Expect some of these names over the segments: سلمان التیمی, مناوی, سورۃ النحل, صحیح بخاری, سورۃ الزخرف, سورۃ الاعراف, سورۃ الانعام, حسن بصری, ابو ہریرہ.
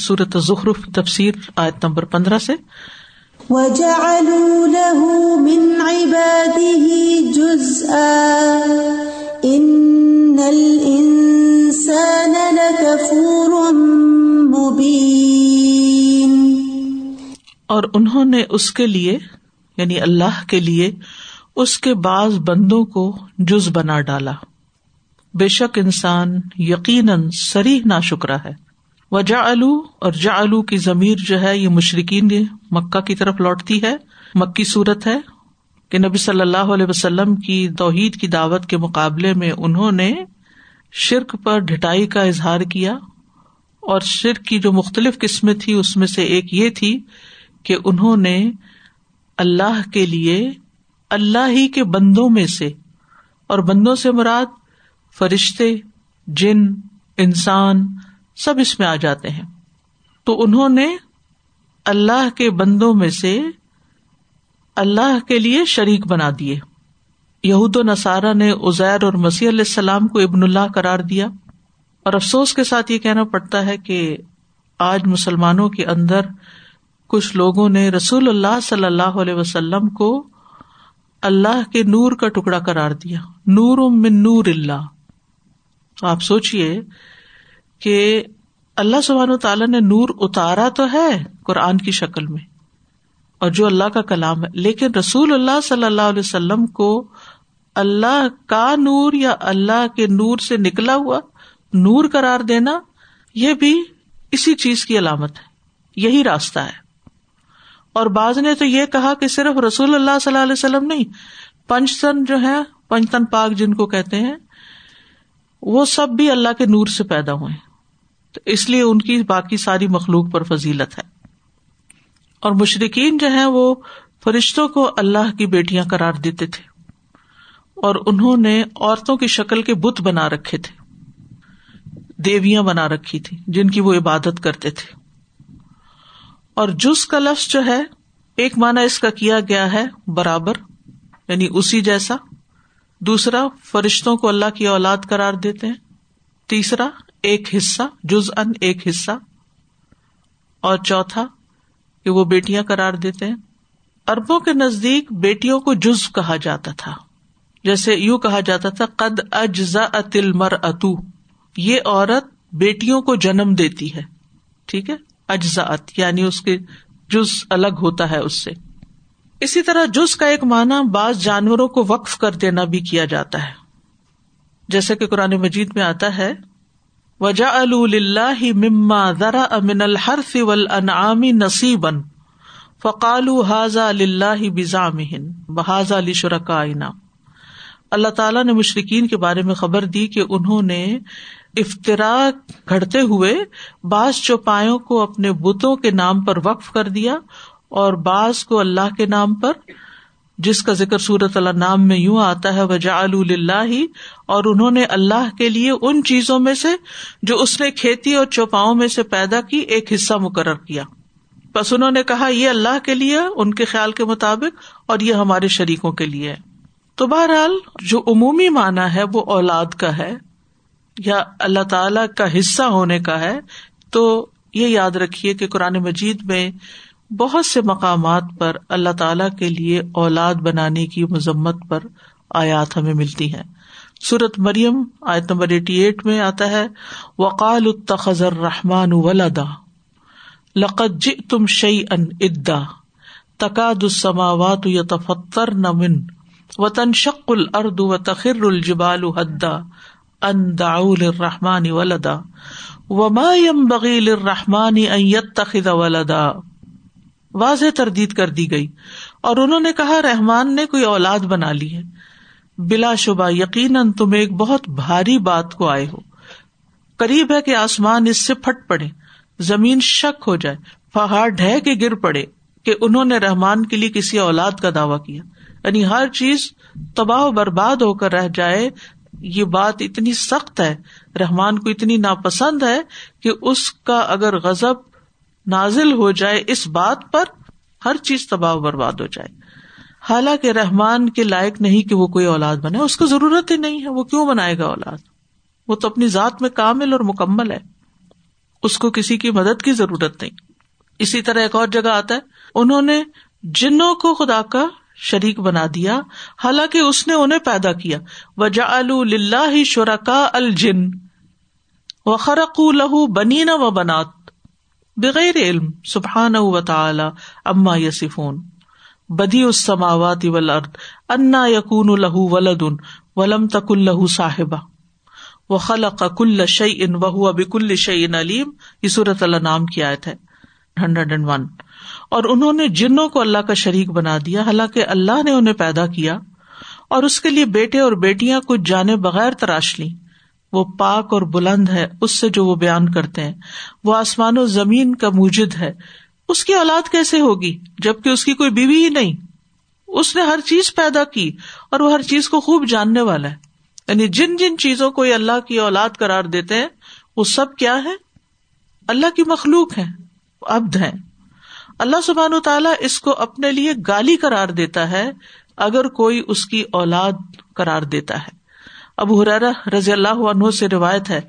سورۃ الزخرف کی تفسیر آیت نمبر 15 سے وَجَعَلُوا لَهُ مِنْ عِبَادِهِ جُزْءًا إِنَّ الْإِنسَانَ لَكَفُورٌ مُبِينٌ. اور انہوں نے اس کے لیے یعنی اللہ کے لیے اس کے بعض بندوں کو جز بنا ڈالا، بے شک انسان یقیناً صریح ناشکرا ہے. وَجَعَلُوا اور جعلوا کی ضمیر جو ہے یہ مشرکین مکہ کی طرف لوٹتی ہے، مکی صورت ہے کہ نبی صلی اللہ علیہ وسلم کی توحید کی دعوت کے مقابلے میں انہوں نے شرک پر ڈھٹائی کا اظہار کیا، اور شرک کی جو مختلف قسمیں تھی اس میں سے ایک یہ تھی کہ انہوں نے اللہ کے لیے اللہ ہی کے بندوں میں سے، اور بندوں سے مراد فرشتے، جن، انسان سب اس میں آ جاتے ہیں، تو انہوں نے اللہ کے بندوں میں سے اللہ کے لیے شریک بنا دیے. یہود و نصارہ نے عزیر اور مسیح علیہ السلام کو ابن اللہ قرار دیا، اور افسوس کے ساتھ یہ کہنا پڑتا ہے کہ آج مسلمانوں کے اندر کچھ لوگوں نے رسول اللہ صلی اللہ علیہ وسلم کو اللہ کے نور کا ٹکڑا قرار دیا، نور من نور اللہ. آپ سوچئے کہ اللہ سبحانہ وتعالی نے نور اتارا تو ہے قرآن کی شکل میں اور جو اللہ کا کلام ہے، لیکن رسول اللہ صلی اللہ علیہ وسلم کو اللہ کا نور یا اللہ کے نور سے نکلا ہوا نور قرار دینا یہ بھی اسی چیز کی علامت ہے، یہی راستہ ہے. اور بعض نے تو یہ کہا کہ صرف رسول اللہ صلی اللہ علیہ وسلم نہیں، پنجتن جو ہے، پنجتن پاک جن کو کہتے ہیں، وہ سب بھی اللہ کے نور سے پیدا ہوئے، تو اس لیے ان کی باقی ساری مخلوق پر فضیلت ہے. اور مشرکین جو ہیں وہ فرشتوں کو اللہ کی بیٹیاں قرار دیتے تھے، اور انہوں نے عورتوں کی شکل کے بت بنا رکھے تھے، دیویاں بنا رکھی تھی جن کی وہ عبادت کرتے تھے. اور جز کا لفظ جو ہے ایک معنی اس کا کیا گیا ہے برابر، یعنی اسی جیسا، دوسرا فرشتوں کو اللہ کی اولاد قرار دیتے ہیں، تیسرا ایک حصہ، جزءاً ایک حصہ، اور چوتھا کہ وہ بیٹیاں قرار دیتے ہیں. عربوں کے نزدیک بیٹیوں کو جز کہا جاتا تھا، جیسے یوں کہا جاتا تھا قد اجزأت المرأۃ، یہ عورت بیٹیوں کو جنم دیتی ہے. ٹھیک ہے، اجزاءت یعنی اس کے جز الگ ہوتا ہے اس سے. اسی طرح جز کا ایک معنی بعض جانوروں کو وقف کر دینا بھی کیا جاتا ہے، جیسے کہ قرآن مجید میں آتا ہے وَجَعَلُوا لِلَّهِ مِمَّا ذَرَأَ مِنَ الْحَرْثِ وَالْأَنْعَامِ نَصِيبًا فَقَالُوا هَذَا لِلَّهِ بِزَعْمِهِمْ وَهَذَا لِشُرَكَائِنَا. اللہ تعالیٰ نے مشرکین کے بارے میں خبر دی کہ انہوں نے افطرا گھڑتے ہوئے بعض چوپایوں کو اپنے بتوں کے نام پر وقف کر دیا اور بعض کو اللہ کے نام پر، جس کا ذکر سورۃ الانعام میں یوں آتا ہے وَجَعَلُوا لِلَّهِ، اور انہوں نے اللہ کے لیے ان چیزوں میں سے جو اس نے کھیتی اور چوپاؤں میں سے پیدا کی ایک حصہ مقرر کیا. پس انہوں نے کہا یہ اللہ کے لیے ان کے خیال کے مطابق اور یہ ہمارے شریکوں کے لیے. تو بہرحال جو عمومی معنی ہے وہ اولاد کا ہے یا اللہ تعالی کا حصہ ہونے کا ہے. تو یہ یاد رکھیے کہ قرآن مجید میں بہت سے مقامات پر اللہ تعالی کے لیے اولاد بنانے کی مذمت پر آیات ہمیں ملتی ہیں. سورۃ مریم آیت نمبر 88 میں آتا ہے وَقَالُوا اتَّخَذَ الرَّحْمَنُ وَلَدًا لَقَدْ جِئْتُمْ شَيْئًا إِدًّا تَكَادُ السَّمَاوَاتُ يَتَفَطَّرْنَ مِنْهُ وَتَنشَقُّ الْأَرْضُ وَتَخِرُّ الْجِبَالُ هَدًّا ان دعوا للرحمن ولدا وما ينبغي للرحمن ان يتخذ ولدا. واضح تردید کر دی گئی اور انہوں نے کہا رحمان نے کوئی اولاد بنا لی ہے، بلا شبہ یقیناً تم ایک بہت بھاری بات کو آئے ہو، قریب ہے کہ آسمان اس سے پھٹ پڑے، زمین شک ہو جائے، پہاڑ ڈھہ کے گر پڑے، کہ انہوں نے رحمان کے لیے کسی اولاد کا دعویٰ کیا. یعنی ہر چیز تباہ و برباد ہو کر رہ جائے، یہ بات اتنی سخت ہے، رحمان کو اتنی ناپسند ہے کہ اس کا اگر غضب نازل ہو جائے اس بات پر، ہر چیز تباہ و برباد ہو جائے. حالانکہ رحمان کے لائق نہیں کہ وہ کوئی اولاد بنے، اس کو ضرورت ہی نہیں ہے، وہ کیوں بنائے گا اولاد، وہ تو اپنی ذات میں کامل اور مکمل ہے. اس کو کسی کی مدد کی ضرورت نہیں. اسی طرح ایک اور جگہ آتا ہے انہوں نے جنوں کو خدا کا شریک بنا دیا حالانکہ اس نے انہیں پیدا کیا. وَجَعَلُوا لِلَّهِ شُرَكَاءَ الْجِنِّ وَخَرَقُوا لَهُ بَنِينَ وَبَنَاتٍ بغیر علم سبحانہ وتعالی عما یصفون. بدیع السماوات والارض انا یکون لہ ولد ولم تکن لہ صاحبہ وخلق کل شیء وہو بکل شیء علیم. یہ سورۃ الانعام کی آیت ہے 101. اور انہوں نے جنوں کو اللہ کا شریک بنا دیا حالانکہ اللہ نے انہیں پیدا کیا اور اس کے لیے بیٹے اور بیٹیاں کچھ جانے بغیر تراش لیں. وہ پاک اور بلند ہے اس سے جو وہ بیان کرتے ہیں. وہ آسمان و زمین کا موجد ہے. اس کی اولاد کیسے ہوگی جبکہ اس کی کوئی بیوی ہی نہیں؟ اس نے ہر چیز پیدا کی اور وہ ہر چیز کو خوب جاننے والا ہے. یعنی جن جن چیزوں کو یہ اللہ کی اولاد قرار دیتے ہیں وہ سب کیا ہے؟ اللہ کی مخلوق ہیں, عبد ہیں. اللہ سبحانہ و تعالیٰ اس کو اپنے لیے گالی قرار دیتا ہے اگر کوئی اس کی اولاد قرار دیتا ہے. ابو ہریرہ رضی اللہ عنہ سے روایت ہے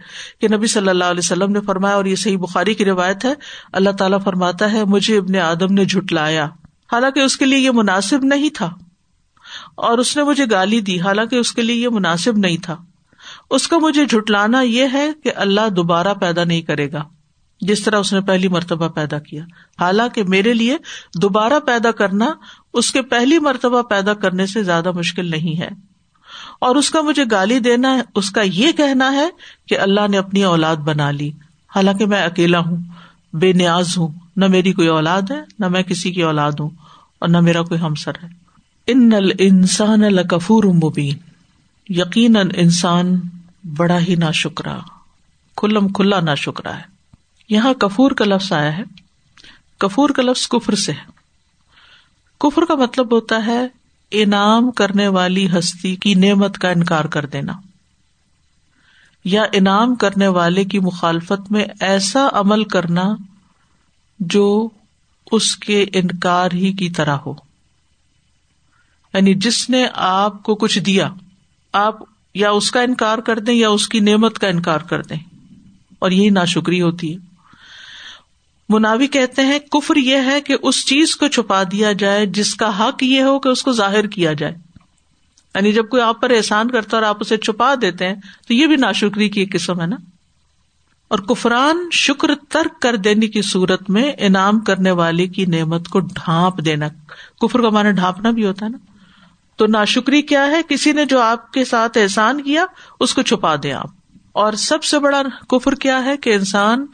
کہ نبی صلی اللہ علیہ وسلم نے فرمایا, اور یہ صحیح بخاری کی روایت ہے, اللہ تعالیٰ فرماتا ہے مجھے ابن آدم نے جھٹلایا حالانکہ اس کے لیے یہ مناسب نہیں تھا, اور اس نے مجھے گالی دی حالانکہ اس کے لیے یہ مناسب نہیں تھا. اس کا مجھے جھٹلانا یہ ہے کہ اللہ دوبارہ پیدا نہیں کرے گا جس طرح اس نے پہلی مرتبہ پیدا کیا, حالانکہ میرے لیے دوبارہ پیدا کرنا اس کے پہلی مرتبہ پیدا کرنے سے زیادہ مشکل نہیں ہے. اور اس کا مجھے گالی دینا ہے, اس کا یہ کہنا ہے کہ اللہ نے اپنی اولاد بنا لی حالانکہ میں اکیلا ہوں, بے نیاز ہوں, نہ میری کوئی اولاد ہے, نہ میں کسی کی اولاد ہوں, اور نہ میرا کوئی ہمسر ہے. ان الانسان لکفور مبین, یقیناً انسان بڑا ہی ناشکرا, کھلم کھلا ناشکرا ہے. یہاں کفور کا لفظ آیا ہے. کفور کا لفظ کفر سے ہے. کفر کا مطلب ہوتا ہے انعام کرنے والی ہستی کی نعمت کا انکار کر دینا, یا انعام کرنے والے کی مخالفت میں ایسا عمل کرنا جو اس کے انکار ہی کی طرح ہو. یعنی جس نے آپ کو کچھ دیا, آپ یا اس کا انکار کر دیں یا اس کی نعمت کا انکار کر دیں, اور یہی ناشکری ہوتی ہے. مناوی کہتے ہیں کفر یہ ہے کہ اس چیز کو چھپا دیا جائے جس کا حق یہ ہو کہ اس کو ظاہر کیا جائے. یعنی جب کوئی آپ پر احسان کرتا ہے اور آپ اسے چھپا دیتے ہیں تو یہ بھی ناشکری کی ایک قسم ہے نا. اور کفران شکر ترک کر دینے کی صورت میں انعام کرنے والے کی نعمت کو ڈھانپ دینا. کفر کا معنی ڈھانپنا بھی ہوتا ہے نا. تو ناشکری کیا ہے؟ کسی نے جو آپ کے ساتھ احسان کیا اس کو چھپا دیں آپ. اور سب سے بڑا کفر کیا ہے؟ کہ انسان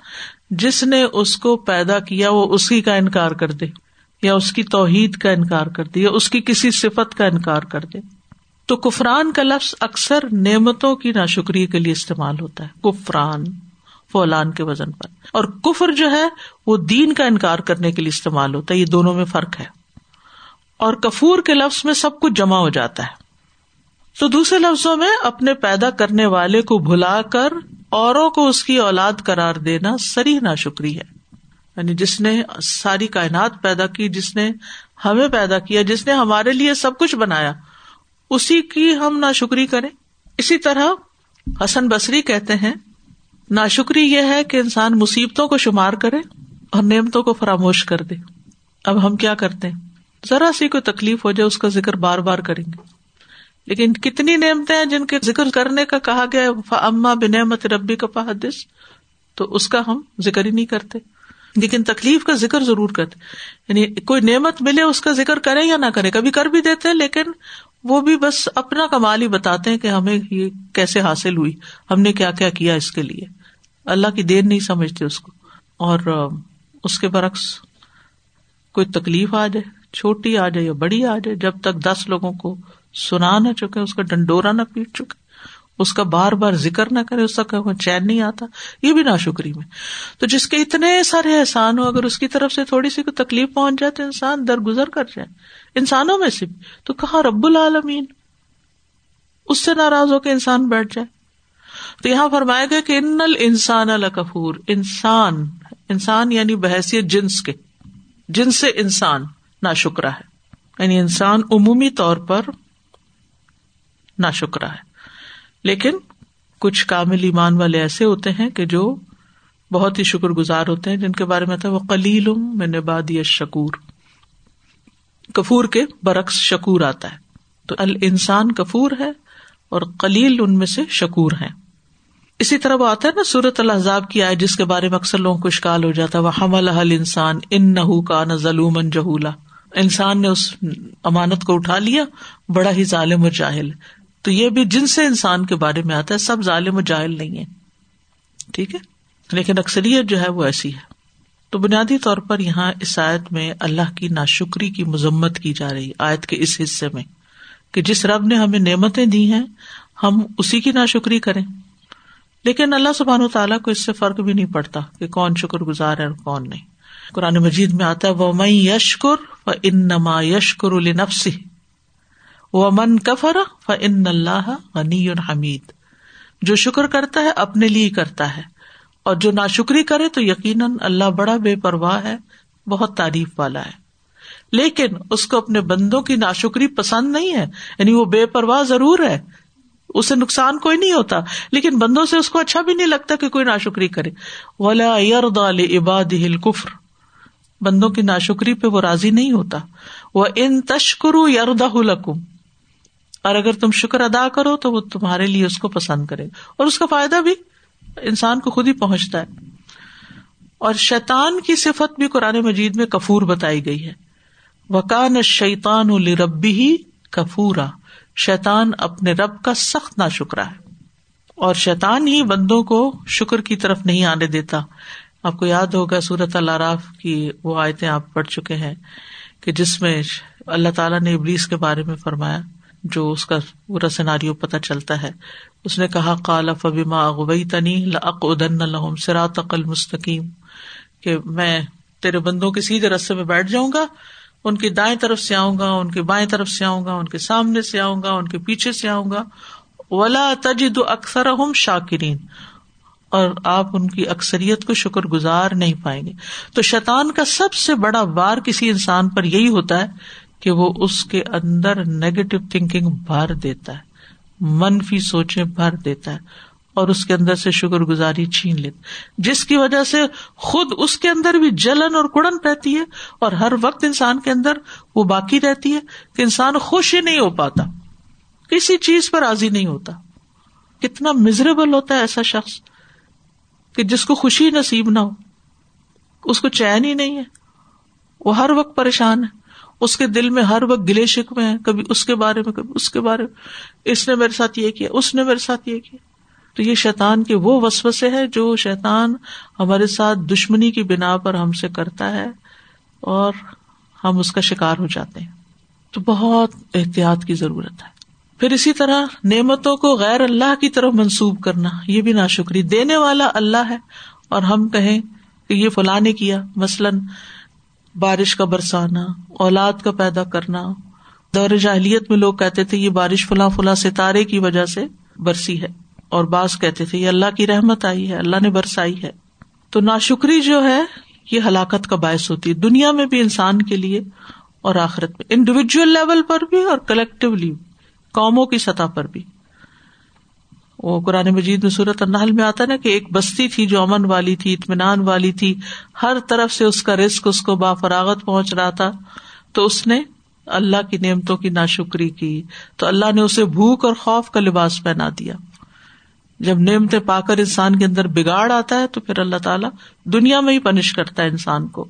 جس نے اس کو پیدا کیا وہ اسی کا انکار کر دے, یا اس کی توحید کا انکار کر دے, یا اس کی کسی صفت کا انکار کر دے. تو کفران کا لفظ اکثر نعمتوں کی ناشکری کے لیے استعمال ہوتا ہے, کفران فولان کے وزن پر. اور کفر جو ہے وہ دین کا انکار کرنے کے لیے استعمال ہوتا ہے. یہ دونوں میں فرق ہے. اور کفور کے لفظ میں سب کچھ جمع ہو جاتا ہے. تو دوسرے لفظوں میں اپنے پیدا کرنے والے کو بھلا کر اوروں کو اس کی اولاد قرار دینا صریح ناشکری ہے. یعنی جس نے ساری کائنات پیدا کی, جس نے ہمیں پیدا کیا, جس نے ہمارے لیے سب کچھ بنایا, اسی کی ہم ناشکری کریں. اسی طرح حسن بصری کہتے ہیں ناشکری یہ ہے کہ انسان مصیبتوں کو شمار کرے اور نعمتوں کو فراموش کر دے. اب ہم کیا کرتے ہیں؟ ذرا سی کوئی تکلیف ہو جائے اس کا ذکر بار بار کریں گے, لیکن کتنی نعمتیں ہیں جن کے ذکر کرنے کا کہا گیا ہے, فَأَمَّا بِنِعْمَةِ رَبِّكَ فَحَدِّثْ, تو اس کا ہم ذکر ہی نہیں کرتے, لیکن تکلیف کا ذکر ضرور کرتے. یعنی کوئی نعمت ملے اس کا ذکر کریں یا نہ کریں, کبھی کر بھی دیتے ہیں, لیکن وہ بھی بس اپنا کمال ہی بتاتے ہیں کہ ہمیں یہ کیسے حاصل ہوئی, ہم نے کیا کیا کیا اس کے لیے. اللہ کی دین نہیں سمجھتے اس کو. اور اس کے برعکس کوئی تکلیف آ جائے, چھوٹی آ جائے یا بڑی آ جائے, جب تک 10 لوگوں کو سنا نہ چکے, اس کا ڈنڈورا نہ پیٹ چکے, اس کا بار بار ذکر نہ کرے, اس کا چین نہیں آتا, یہ بھی ناشکری میں. تو جس کے اتنے سارے احسان ہو, اگر اس کی طرف سے تھوڑی سی کوئی تکلیف پہنچ جائے تو انسان درگزر کر جائے. انسانوں میں سے تو کہاں رب العالمین, اس سے ناراض ہو کے انسان بیٹھ جائے. تو یہاں فرمایا گیا کہ ان الانسان لکفور, انسان یعنی بحیثیت جنس کے, جنس سے انسان ناشکرا ہے. یعنی انسان عمومی طور پر ناشکرا ہے, لیکن کچھ کامل ایمان والے ایسے ہوتے ہیں کہ جو بہت ہی شکر گزار ہوتے ہیں، جن کے بارے میں تھا وہ قلیل من عبادی الشکور. کفور کے برعکس شکور آتا ہے، تو الانسان کفور ہے اور قلیل ان میں سے شکور ہیں. اسی طرح وہ آتا ہے نا سورۃ الاحزاب کی آیت جس کے بارے میں اکثر لوگوں کو اشکال ہو جاتا ہے، وَحَمَلَهَا الْإِنسَانُ إِنَّهُ كَانَ ظَلُومًا جَهُولًا، انسان نے اس امانت کو اٹھا لیا، بڑا ہی ظالم و جاہل. تو یہ بھی جن سے انسان کے بارے میں آتا ہے، سب ظالم و جاہل نہیں ہیں، ٹھیک ہے، لیکن اکثریت جو ہے وہ ایسی ہے. تو بنیادی طور پر یہاں اس آیت میں اللہ کی ناشکری کی مذمت کی جا رہی ہے، آیت کے اس حصے میں، کہ جس رب نے ہمیں نعمتیں دی ہیں ہم اسی کی ناشکری کریں. لیکن اللہ سبحانہ وتعالیٰ کو اس سے فرق بھی نہیں پڑتا کہ کون شکر گزار ہے اور کون نہیں. قرآن مجید میں آتا ہے وَمَن يَشْكُرْ فَإِنَّمَا يَشْكُرُ لِنَفْسِهِ وَمَن كَفَرَ فَإِنَّ اللَّهَ غَنِيٌّ حَمِيدٌ. جو شکر کرتا ہے اپنے لیے کرتا ہے، اور جو ناشکری کرے تو یقیناً اللہ بڑا بے پرواہ ہے، بہت تعریف والا ہے. لیکن اس کو اپنے بندوں کی ناشکری پسند نہیں ہے، یعنی وہ بے پرواہ ضرور ہے، اسے نقصان کوئی نہیں ہوتا، لیکن بندوں سے اس کو اچھا بھی نہیں لگتا کہ کوئی ناشکری کرے. وَلَا يَرْضَى لِعِبَادِهِ الْكُفْرَ، بندوں کی ناشکری پہ وہ راضی نہیں ہوتا. وَإِن تَشْكُرُوا يَرْضَهُ لَكُمْ، اور اگر تم شکر ادا کرو تو وہ تمہارے لیے اس کو پسند کرے گا، اور اس کا فائدہ بھی انسان کو خود ہی پہنچتا ہے. اور شیطان کی صفت بھی قرآن مجید میں کفور بتائی گئی ہے، وَكَانَ الشَّيْطَانُ لِرَبِّهِ كَفُورًا، شیطان اپنے رب کا سخت ناشکرا ہے، اور شیطان ہی بندوں کو شکر کی طرف نہیں آنے دیتا. آپ کو یاد ہوگا سورۃ الاعراف کی وہ آیتیں آپ پڑھ چکے ہیں کہ جس میں اللہ تعالیٰ نے ابلیس کے بارے میں فرمایا، جو اس کا پورا سیناریو پتہ چلتا ہے. اس نے کہا قال فبما اغویتنی لاقعدن لهم صراطک المستقیم، کہ میں تیرے بندوں کے سیدھے رستے میں بیٹھ جاؤں گا، ان کی دائیں طرف سے آؤں گا، ان کے بائیں طرف سے آؤں گا، ان کے سامنے سے آؤں گا، ان کے پیچھے سے آؤں گا. ولا تجد اکثرهم شاکرین، اور آپ ان کی اکثریت کو شکر گزار نہیں پائیں گے. تو شیطان کا سب سے بڑا وار کسی انسان پر یہی ہوتا ہے کہ وہ اس کے اندر نیگیٹو تھنکنگ بھر دیتا ہے، منفی سوچیں بھر دیتا ہے، اور اس کے اندر سے شکر گزاری چھین لیتا، جس کی وجہ سے خود اس کے اندر بھی جلن اور کڑن رہتی ہے، اور ہر وقت انسان کے اندر وہ باقی رہتی ہے کہ انسان خوش ہی نہیں ہو پاتا، کسی چیز پر راضی نہیں ہوتا. کتنا مزریبل ہوتا ہے ایسا شخص کہ جس کو خوشی نصیب نہ ہو، اس کو چین ہی نہیں ہے، وہ ہر وقت پریشان ہے، اس کے دل میں ہر وقت گلے شکوے ہیں، کبھی اس کے بارے میں کبھی اس کے بارے میں، اس نے میرے ساتھ یہ کیا، اس نے میرے ساتھ یہ کیا. تو یہ شیطان کے وہ وسوسے ہے جو شیطان ہمارے ساتھ دشمنی کی بنا پر ہم سے کرتا ہے، اور ہم اس کا شکار ہو جاتے ہیں. تو بہت احتیاط کی ضرورت ہے. پھر اسی طرح نعمتوں کو غیر اللہ کی طرف منسوب کرنا، یہ بھی ناشکری. دینے والا اللہ ہے، اور ہم کہیں کہ یہ فلاں نے کیا. مثلاً بارش کا برسانا، اولاد کا پیدا کرنا. دور جاہلیت میں لوگ کہتے تھے یہ بارش فلاں فلاں ستارے کی وجہ سے برسی ہے، اور بعض کہتے تھے یہ اللہ کی رحمت آئی ہے، اللہ نے برسائی ہے. تو ناشکری جو ہے یہ ہلاکت کا باعث ہوتی ہے، دنیا میں بھی انسان کے لیے اور آخرت میں، انڈیویجول لیول پر بھی اور کلیکٹیولی، قوموں کی سطح پر بھی. وہ قرآن مجید میں سورۃ النحل میں آتا ہے نا کہ ایک بستی تھی جو امن والی تھی، اطمینان والی تھی، ہر طرف سے اس کا رزق اس کو بافراغت پہنچ رہا تھا، تو اس نے اللہ کی نعمتوں کی ناشکری کی، تو اللہ نے اسے بھوک اور خوف کا لباس پہنا دیا. جب نعمتیں پا کر انسان کے اندر بگاڑ آتا ہے تو پھر اللہ تعالیٰ دنیا میں ہی پنش کرتا ہے انسان کو.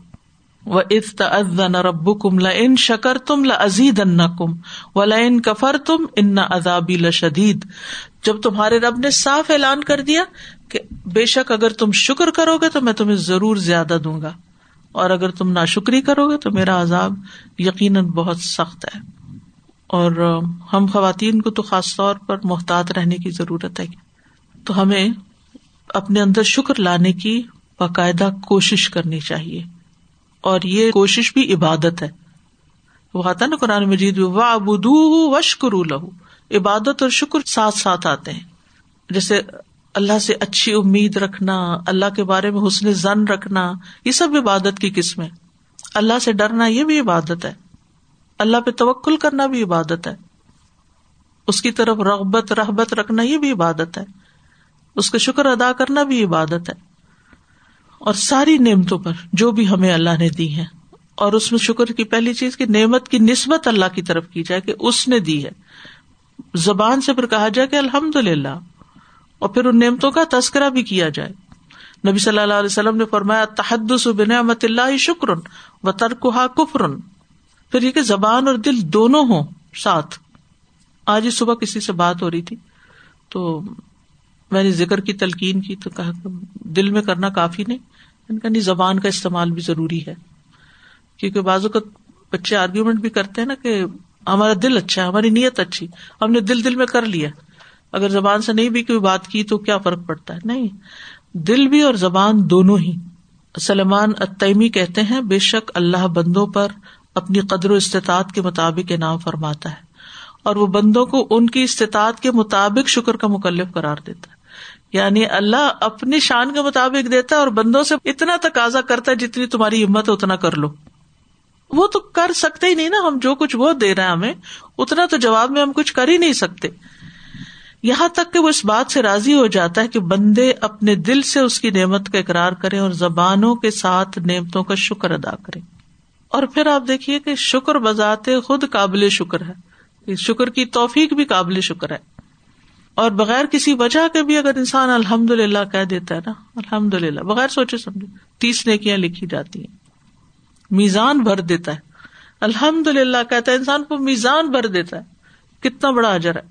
وَإِذْ تَأَذَّنَ رَبُّكُمْ لَئِن شَكَرْتُمْ لَأَزِيدَنَّكُمْ وَلَئِن كَفَرْتُمْ إِنَّ عَذَابِي لَشَدِيدٌ. جب تمہارے رب نے صاف اعلان کر دیا کہ بے شک اگر تم شکر کرو گے تو میں تمہیں ضرور زیادہ دوں گا، اور اگر تم ناشکری کرو گے تو میرا عذاب یقیناً بہت سخت ہے. اور ہم خواتین کو تو خاص طور پر محتاط رہنے کی ضرورت ہے، تو ہمیں اپنے اندر شکر لانے کی باقاعدہ کوشش کرنی چاہیے، اور یہ کوشش بھی عبادت ہے. وہ آتا ہے نا قرآن مجید میں وَاعْبُدُوهُ وَاشْكُرُوا لَهُ، عبادت اور شکر ساتھ ساتھ آتے ہیں. جیسے اللہ سے اچھی امید رکھنا، اللہ کے بارے میں حسن ظن رکھنا، یہ سب عبادت کی قسمیں. اللہ سے ڈرنا یہ بھی عبادت ہے، اللہ پہ توکل کرنا بھی عبادت ہے، اس کی طرف رغبت رہبت رکھنا یہ بھی عبادت ہے، اس کا شکر ادا کرنا بھی عبادت ہے. اور ساری نعمتوں پر جو بھی ہمیں اللہ نے دی ہیں. اور اس میں شکر کی پہلی چیز کہ نعمت کی نسبت اللہ کی طرف کی جائے کہ اس نے دی ہے, زبان سے پھر کہا جائے کہ الحمدللہ, اور پھر ان نعمتوں کا تذکرہ بھی کیا جائے. نبی صلی اللہ علیہ وسلم نے فرمایا التحدث بنعمت اللہ شکر و ترکها کفر. پھر یہ کہ زبان اور دل دونوں ہوں ساتھ. آج ہی صبح کسی سے بات ہو رہی تھی تو میں نے ذکر کی تلقین کی تو کہا کہ دل میں کرنا کافی نہیں, ان کا نہیں زبان کا استعمال بھی ضروری ہے, کیونکہ بعض اوقات بچے آرگیومنٹ بھی کرتے ہیں نا کہ ہمارا دل اچھا ہے, ہماری نیت اچھی, ہم نے دل میں کر لیا, اگر زبان سے نہیں بھی کوئی بات کی تو کیا فرق پڑتا ہے. نہیں, دل بھی اور زبان دونوں ہی. سلمان التیمی کہتے ہیں بے شک اللہ بندوں پر اپنی قدر و استطاعت کے مطابق انعام فرماتا ہے, اور وہ بندوں کو ان کی استطاعت کے مطابق شکر کا مکلف قرار دیتا ہے. یعنی اللہ اپنی شان کے مطابق دیتا ہے اور بندوں سے اتنا تقاضا کرتا ہے جتنی تمہاری ہمت ہے اتنا کر لو. وہ تو کر سکتے ہی نہیں نا, ہم جو کچھ وہ دے رہے ہیں ہمیں اتنا تو جواب میں ہم کچھ کر ہی نہیں سکتے. یہاں تک کہ وہ اس بات سے راضی ہو جاتا ہے کہ بندے اپنے دل سے اس کی نعمت کا اقرار کریں اور زبانوں کے ساتھ نعمتوں کا شکر ادا کریں. اور پھر آپ دیکھیے کہ شکر بذات خود قابل شکر ہے, شکر کی توفیق بھی قابل شکر ہے, اور بغیر کسی وجہ کے بھی اگر انسان الحمدللہ کہہ دیتا ہے نا, الحمدللہ بغیر سوچے سمجھے 30 نیکیاں لکھی جاتی ہیں, میزان بھر دیتا ہے. الحمدللہ کہتا ہے انسان کو میزان بھر دیتا ہے, کتنا بڑا اجر ہے.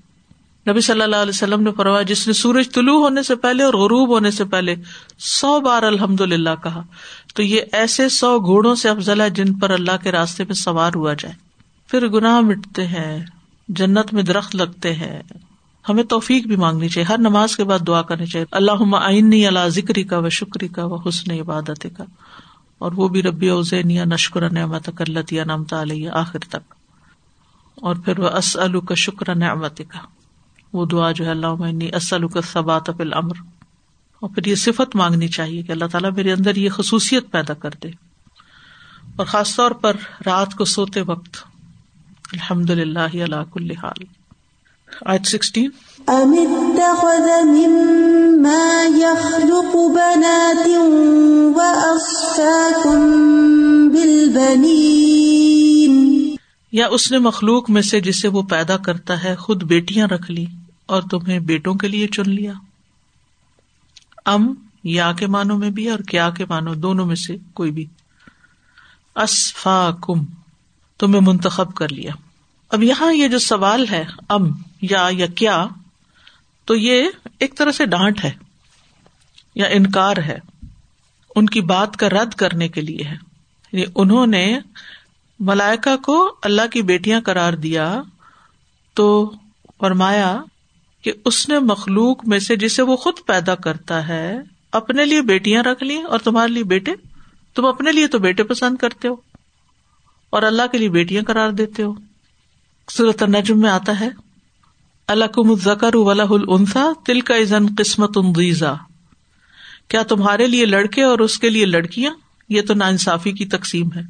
نبی صلی اللہ علیہ وسلم نے فرمایا جس نے سورج طلوع ہونے سے پہلے اور غروب ہونے سے پہلے 100 بار الحمدللہ کہا تو یہ ایسے 100 گھوڑوں سے افضل ہے جن پر اللہ کے راستے میں سوار ہوا جائے. پھر گناہ مٹتے ہیں, جنت میں درخت لگتے ہیں. ہمیں توفیق بھی مانگنی چاہیے, ہر نماز کے بعد دعا کرنی چاہیے اللہم اعنی علی ذکرک و شکرک و حسن عبادتک, اور وہ بھی ربی اوزعنی ان اشکر نعمتک التی انعمت علی, آخر تک. اور پھر واسألک شکر نعمتک, وہ دعا جو ہے اللہم انی اسألک الثبات فی الامر. اور پھر یہ صفت مانگنی چاہیے کہ اللہ تعالیٰ میرے اندر یہ خصوصیت پیدا کر دے, اور خاص طور پر رات کو سوتے وقت الحمدللہ علی کل حال. آیت 16 ام اتخذ مما یخلق بنات واصفاکم بالبنین, یا اس نے مخلوق میں سے جسے وہ پیدا کرتا ہے خود بیٹیاں رکھ لی اور تمہیں بیٹوں کے لیے چن لیا. ام یا کے معنوں میں بھی اور کیا کے معنوں, دونوں میں سے کوئی بھی. اصفاکم تمہیں منتخب کر لیا. اب یہاں یہ جو سوال ہے ام یا کیا, تو یہ ایک طرح سے ڈانٹ ہے یا انکار ہے, ان کی بات کا رد کرنے کے لیے ہے. یعنی انہوں نے ملائکہ کو اللہ کی بیٹیاں قرار دیا تو فرمایا کہ اس نے مخلوق میں سے جسے وہ خود پیدا کرتا ہے اپنے لیے بیٹیاں رکھ لیں اور تمہارے لیے بیٹے, تم اپنے لیے تو بیٹے پسند کرتے ہو اور اللہ کے لیے بیٹیاں قرار دیتے ہو. سورۃ النجم میں آتا ہے الکم الذکر ولہ الانثی تلک اذا قسمۃ ضیزی, کیا تمہارے لیے لڑکے اور اس کے لیے لڑکیاں, یہ تو ناانصافی کی تقسیم ہے.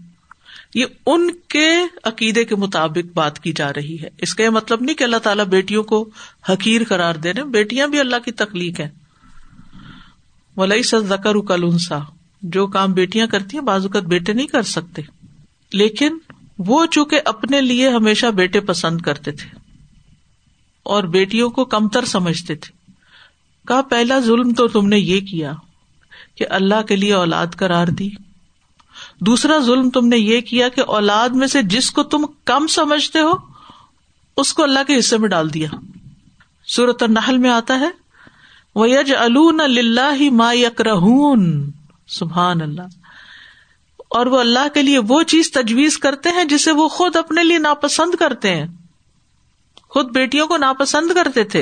یہ ان کے عقیدے کے مطابق بات کی جا رہی ہے. اس کا یہ مطلب نہیں کہ اللہ تعالیٰ بیٹیوں کو حقیر قرار دے رہے, بیٹیاں بھی اللہ کی تخلیق ہیں. وَلَيْسَ الذَّكَرُ كَالْأُنْثَى, جو کام بیٹیاں کرتی ہیں بعض اوقات بیٹے نہیں کر سکتے, لیکن وہ چونکہ اپنے لیے ہمیشہ بیٹے پسند کرتے تھے اور بیٹیوں کو کمتر سمجھتے تھے. کہا پہلا ظلم تو تم نے یہ کیا کہ اللہ کے لیے اولاد قرار دی, دوسرا ظلم تم نے یہ کیا کہ اولاد میں سے جس کو تم کم سمجھتے ہو اس کو اللہ کے حصے میں ڈال دیا. سورۃ النحل میں آتا ہے وَيَجْعَلُونَ لِلَّهِ مَا يَكْرَهُونَ, سبحان اللہ, اور وہ اللہ کے لیے وہ چیز تجویز کرتے ہیں جسے وہ خود اپنے لیے ناپسند کرتے ہیں. خود بیٹیوں کو ناپسند کرتے تھے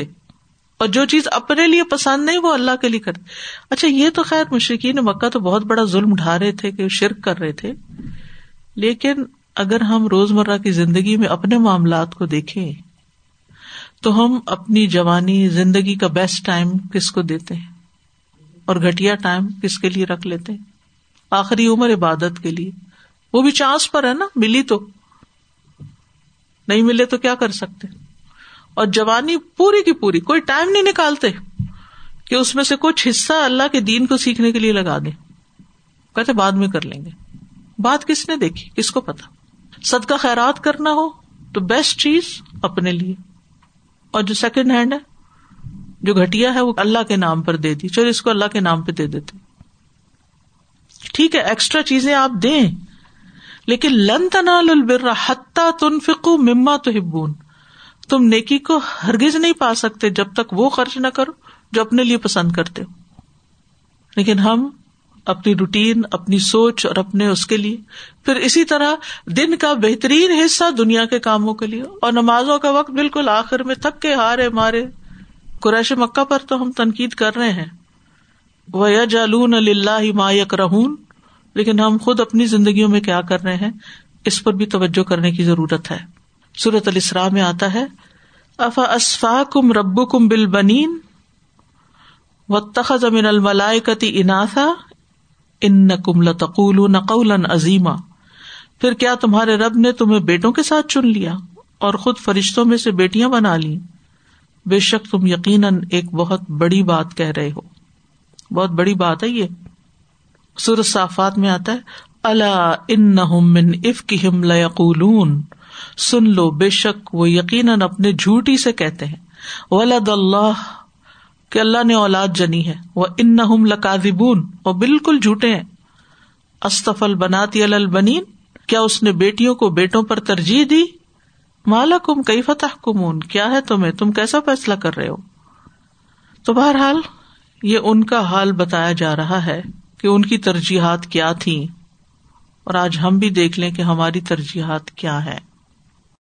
اور جو چیز اپنے لیے پسند نہیں وہ اللہ کے لیے کرتے. اچھا یہ تو خیر مشرکین مکہ تو بہت بڑا ظلم ڈھا رہے تھے کہ شرک کر رہے تھے, لیکن اگر ہم روزمرہ کی زندگی میں اپنے معاملات کو دیکھیں تو ہم اپنی جوانی زندگی کا بیسٹ ٹائم کس کو دیتے ہیں اور گھٹیا ٹائم کس کے لیے رکھ لیتے ہیں. آخری عمر عبادت کے لیے, وہ بھی چانس پر ہے نا, ملی تو, نہیں ملے تو کیا کر سکتے. اور جوانی پوری کی پوری کوئی ٹائم نہیں نکالتے کہ اس میں سے کچھ حصہ اللہ کے دین کو سیکھنے کے لیے لگا دیں. کہتے بعد میں کر لیں گے. بات کس نے دیکھی, کس کو پتا. صدقہ خیرات کرنا ہو تو بیسٹ چیز اپنے لیے, اور جو سیکنڈ ہینڈ ہے, جو گھٹیا ہے, وہ اللہ کے نام پر دے دی. چلو اس کو اللہ کے نام پہ دے دیتے, ٹھیک ہے, ایکسٹرا چیزیں آپ دیں, لیکن لن تنالوا البر حتی تنفقوا مما تحبون, تم نیکی کو ہرگز نہیں پا سکتے جب تک وہ خرچ نہ کرو جو اپنے لیے پسند کرتے ہو. لیکن ہم اپنی روٹین, اپنی سوچ اور اپنے اس کے لیے, پھر اسی طرح دن کا بہترین حصہ دنیا کے کاموں کے لیے, اور نمازوں کا وقت بالکل آخر میں تھک کے ہارے مارے. قریش مکہ پر تو ہم تنقید کر رہے ہیں, وَيَجْعَلُونَ لِلَّهِ مَا يَكْرَهُونَ, لیکن ہم خود اپنی زندگیوں میں کیا کر رہے ہیں, اس پر بھی توجہ کرنے کی ضرورت ہے. سورۃ الاسراء میں آتا ہے, أَفَأَصْفَاكُمْ رَبُّكُمْ بِالْبَنِينَ وَاتَّخَذَ مِنَ الْمَلَائِكَةِ إِنَاثًا إِنَّكُمْ لَتَقُولُونَ قَوْلًا عَظِيمًا, پھر کیا تمہارے رب نے تمہیں بیٹوں کے ساتھ چن لیا اور خود فرشتوں میں سے بیٹیاں بنا لیں, بے شک تم یقیناً ایک بہت بڑی بات کہہ رہے ہو. بہت بڑی بات ہے یہ. سورۃ صافات میں آتا ہے, الا انہم من افکہم لیقولون, سن لو بے شک وہ یقیناً اپنے جھوٹی سے کہتے ہیں, ولد اللہ, کہ اللہ نے اولاد جنی ہے, وانہم لکاذبون, وہ بالکل جھوٹے ہیں. اصطفی البنات علی البنین, کیا اس نے بیٹیوں کو بیٹوں پر ترجیح دی. ما لکم کیف تحکمون, کیا ہے تمہیں, تم کیسا فیصلہ کر رہے ہو. تو بہرحال یہ ان کا حال بتایا جا رہا ہے کہ ان کی ترجیحات کیا تھیں, اور آج ہم بھی دیکھ لیں کہ ہماری ترجیحات کیا ہیں.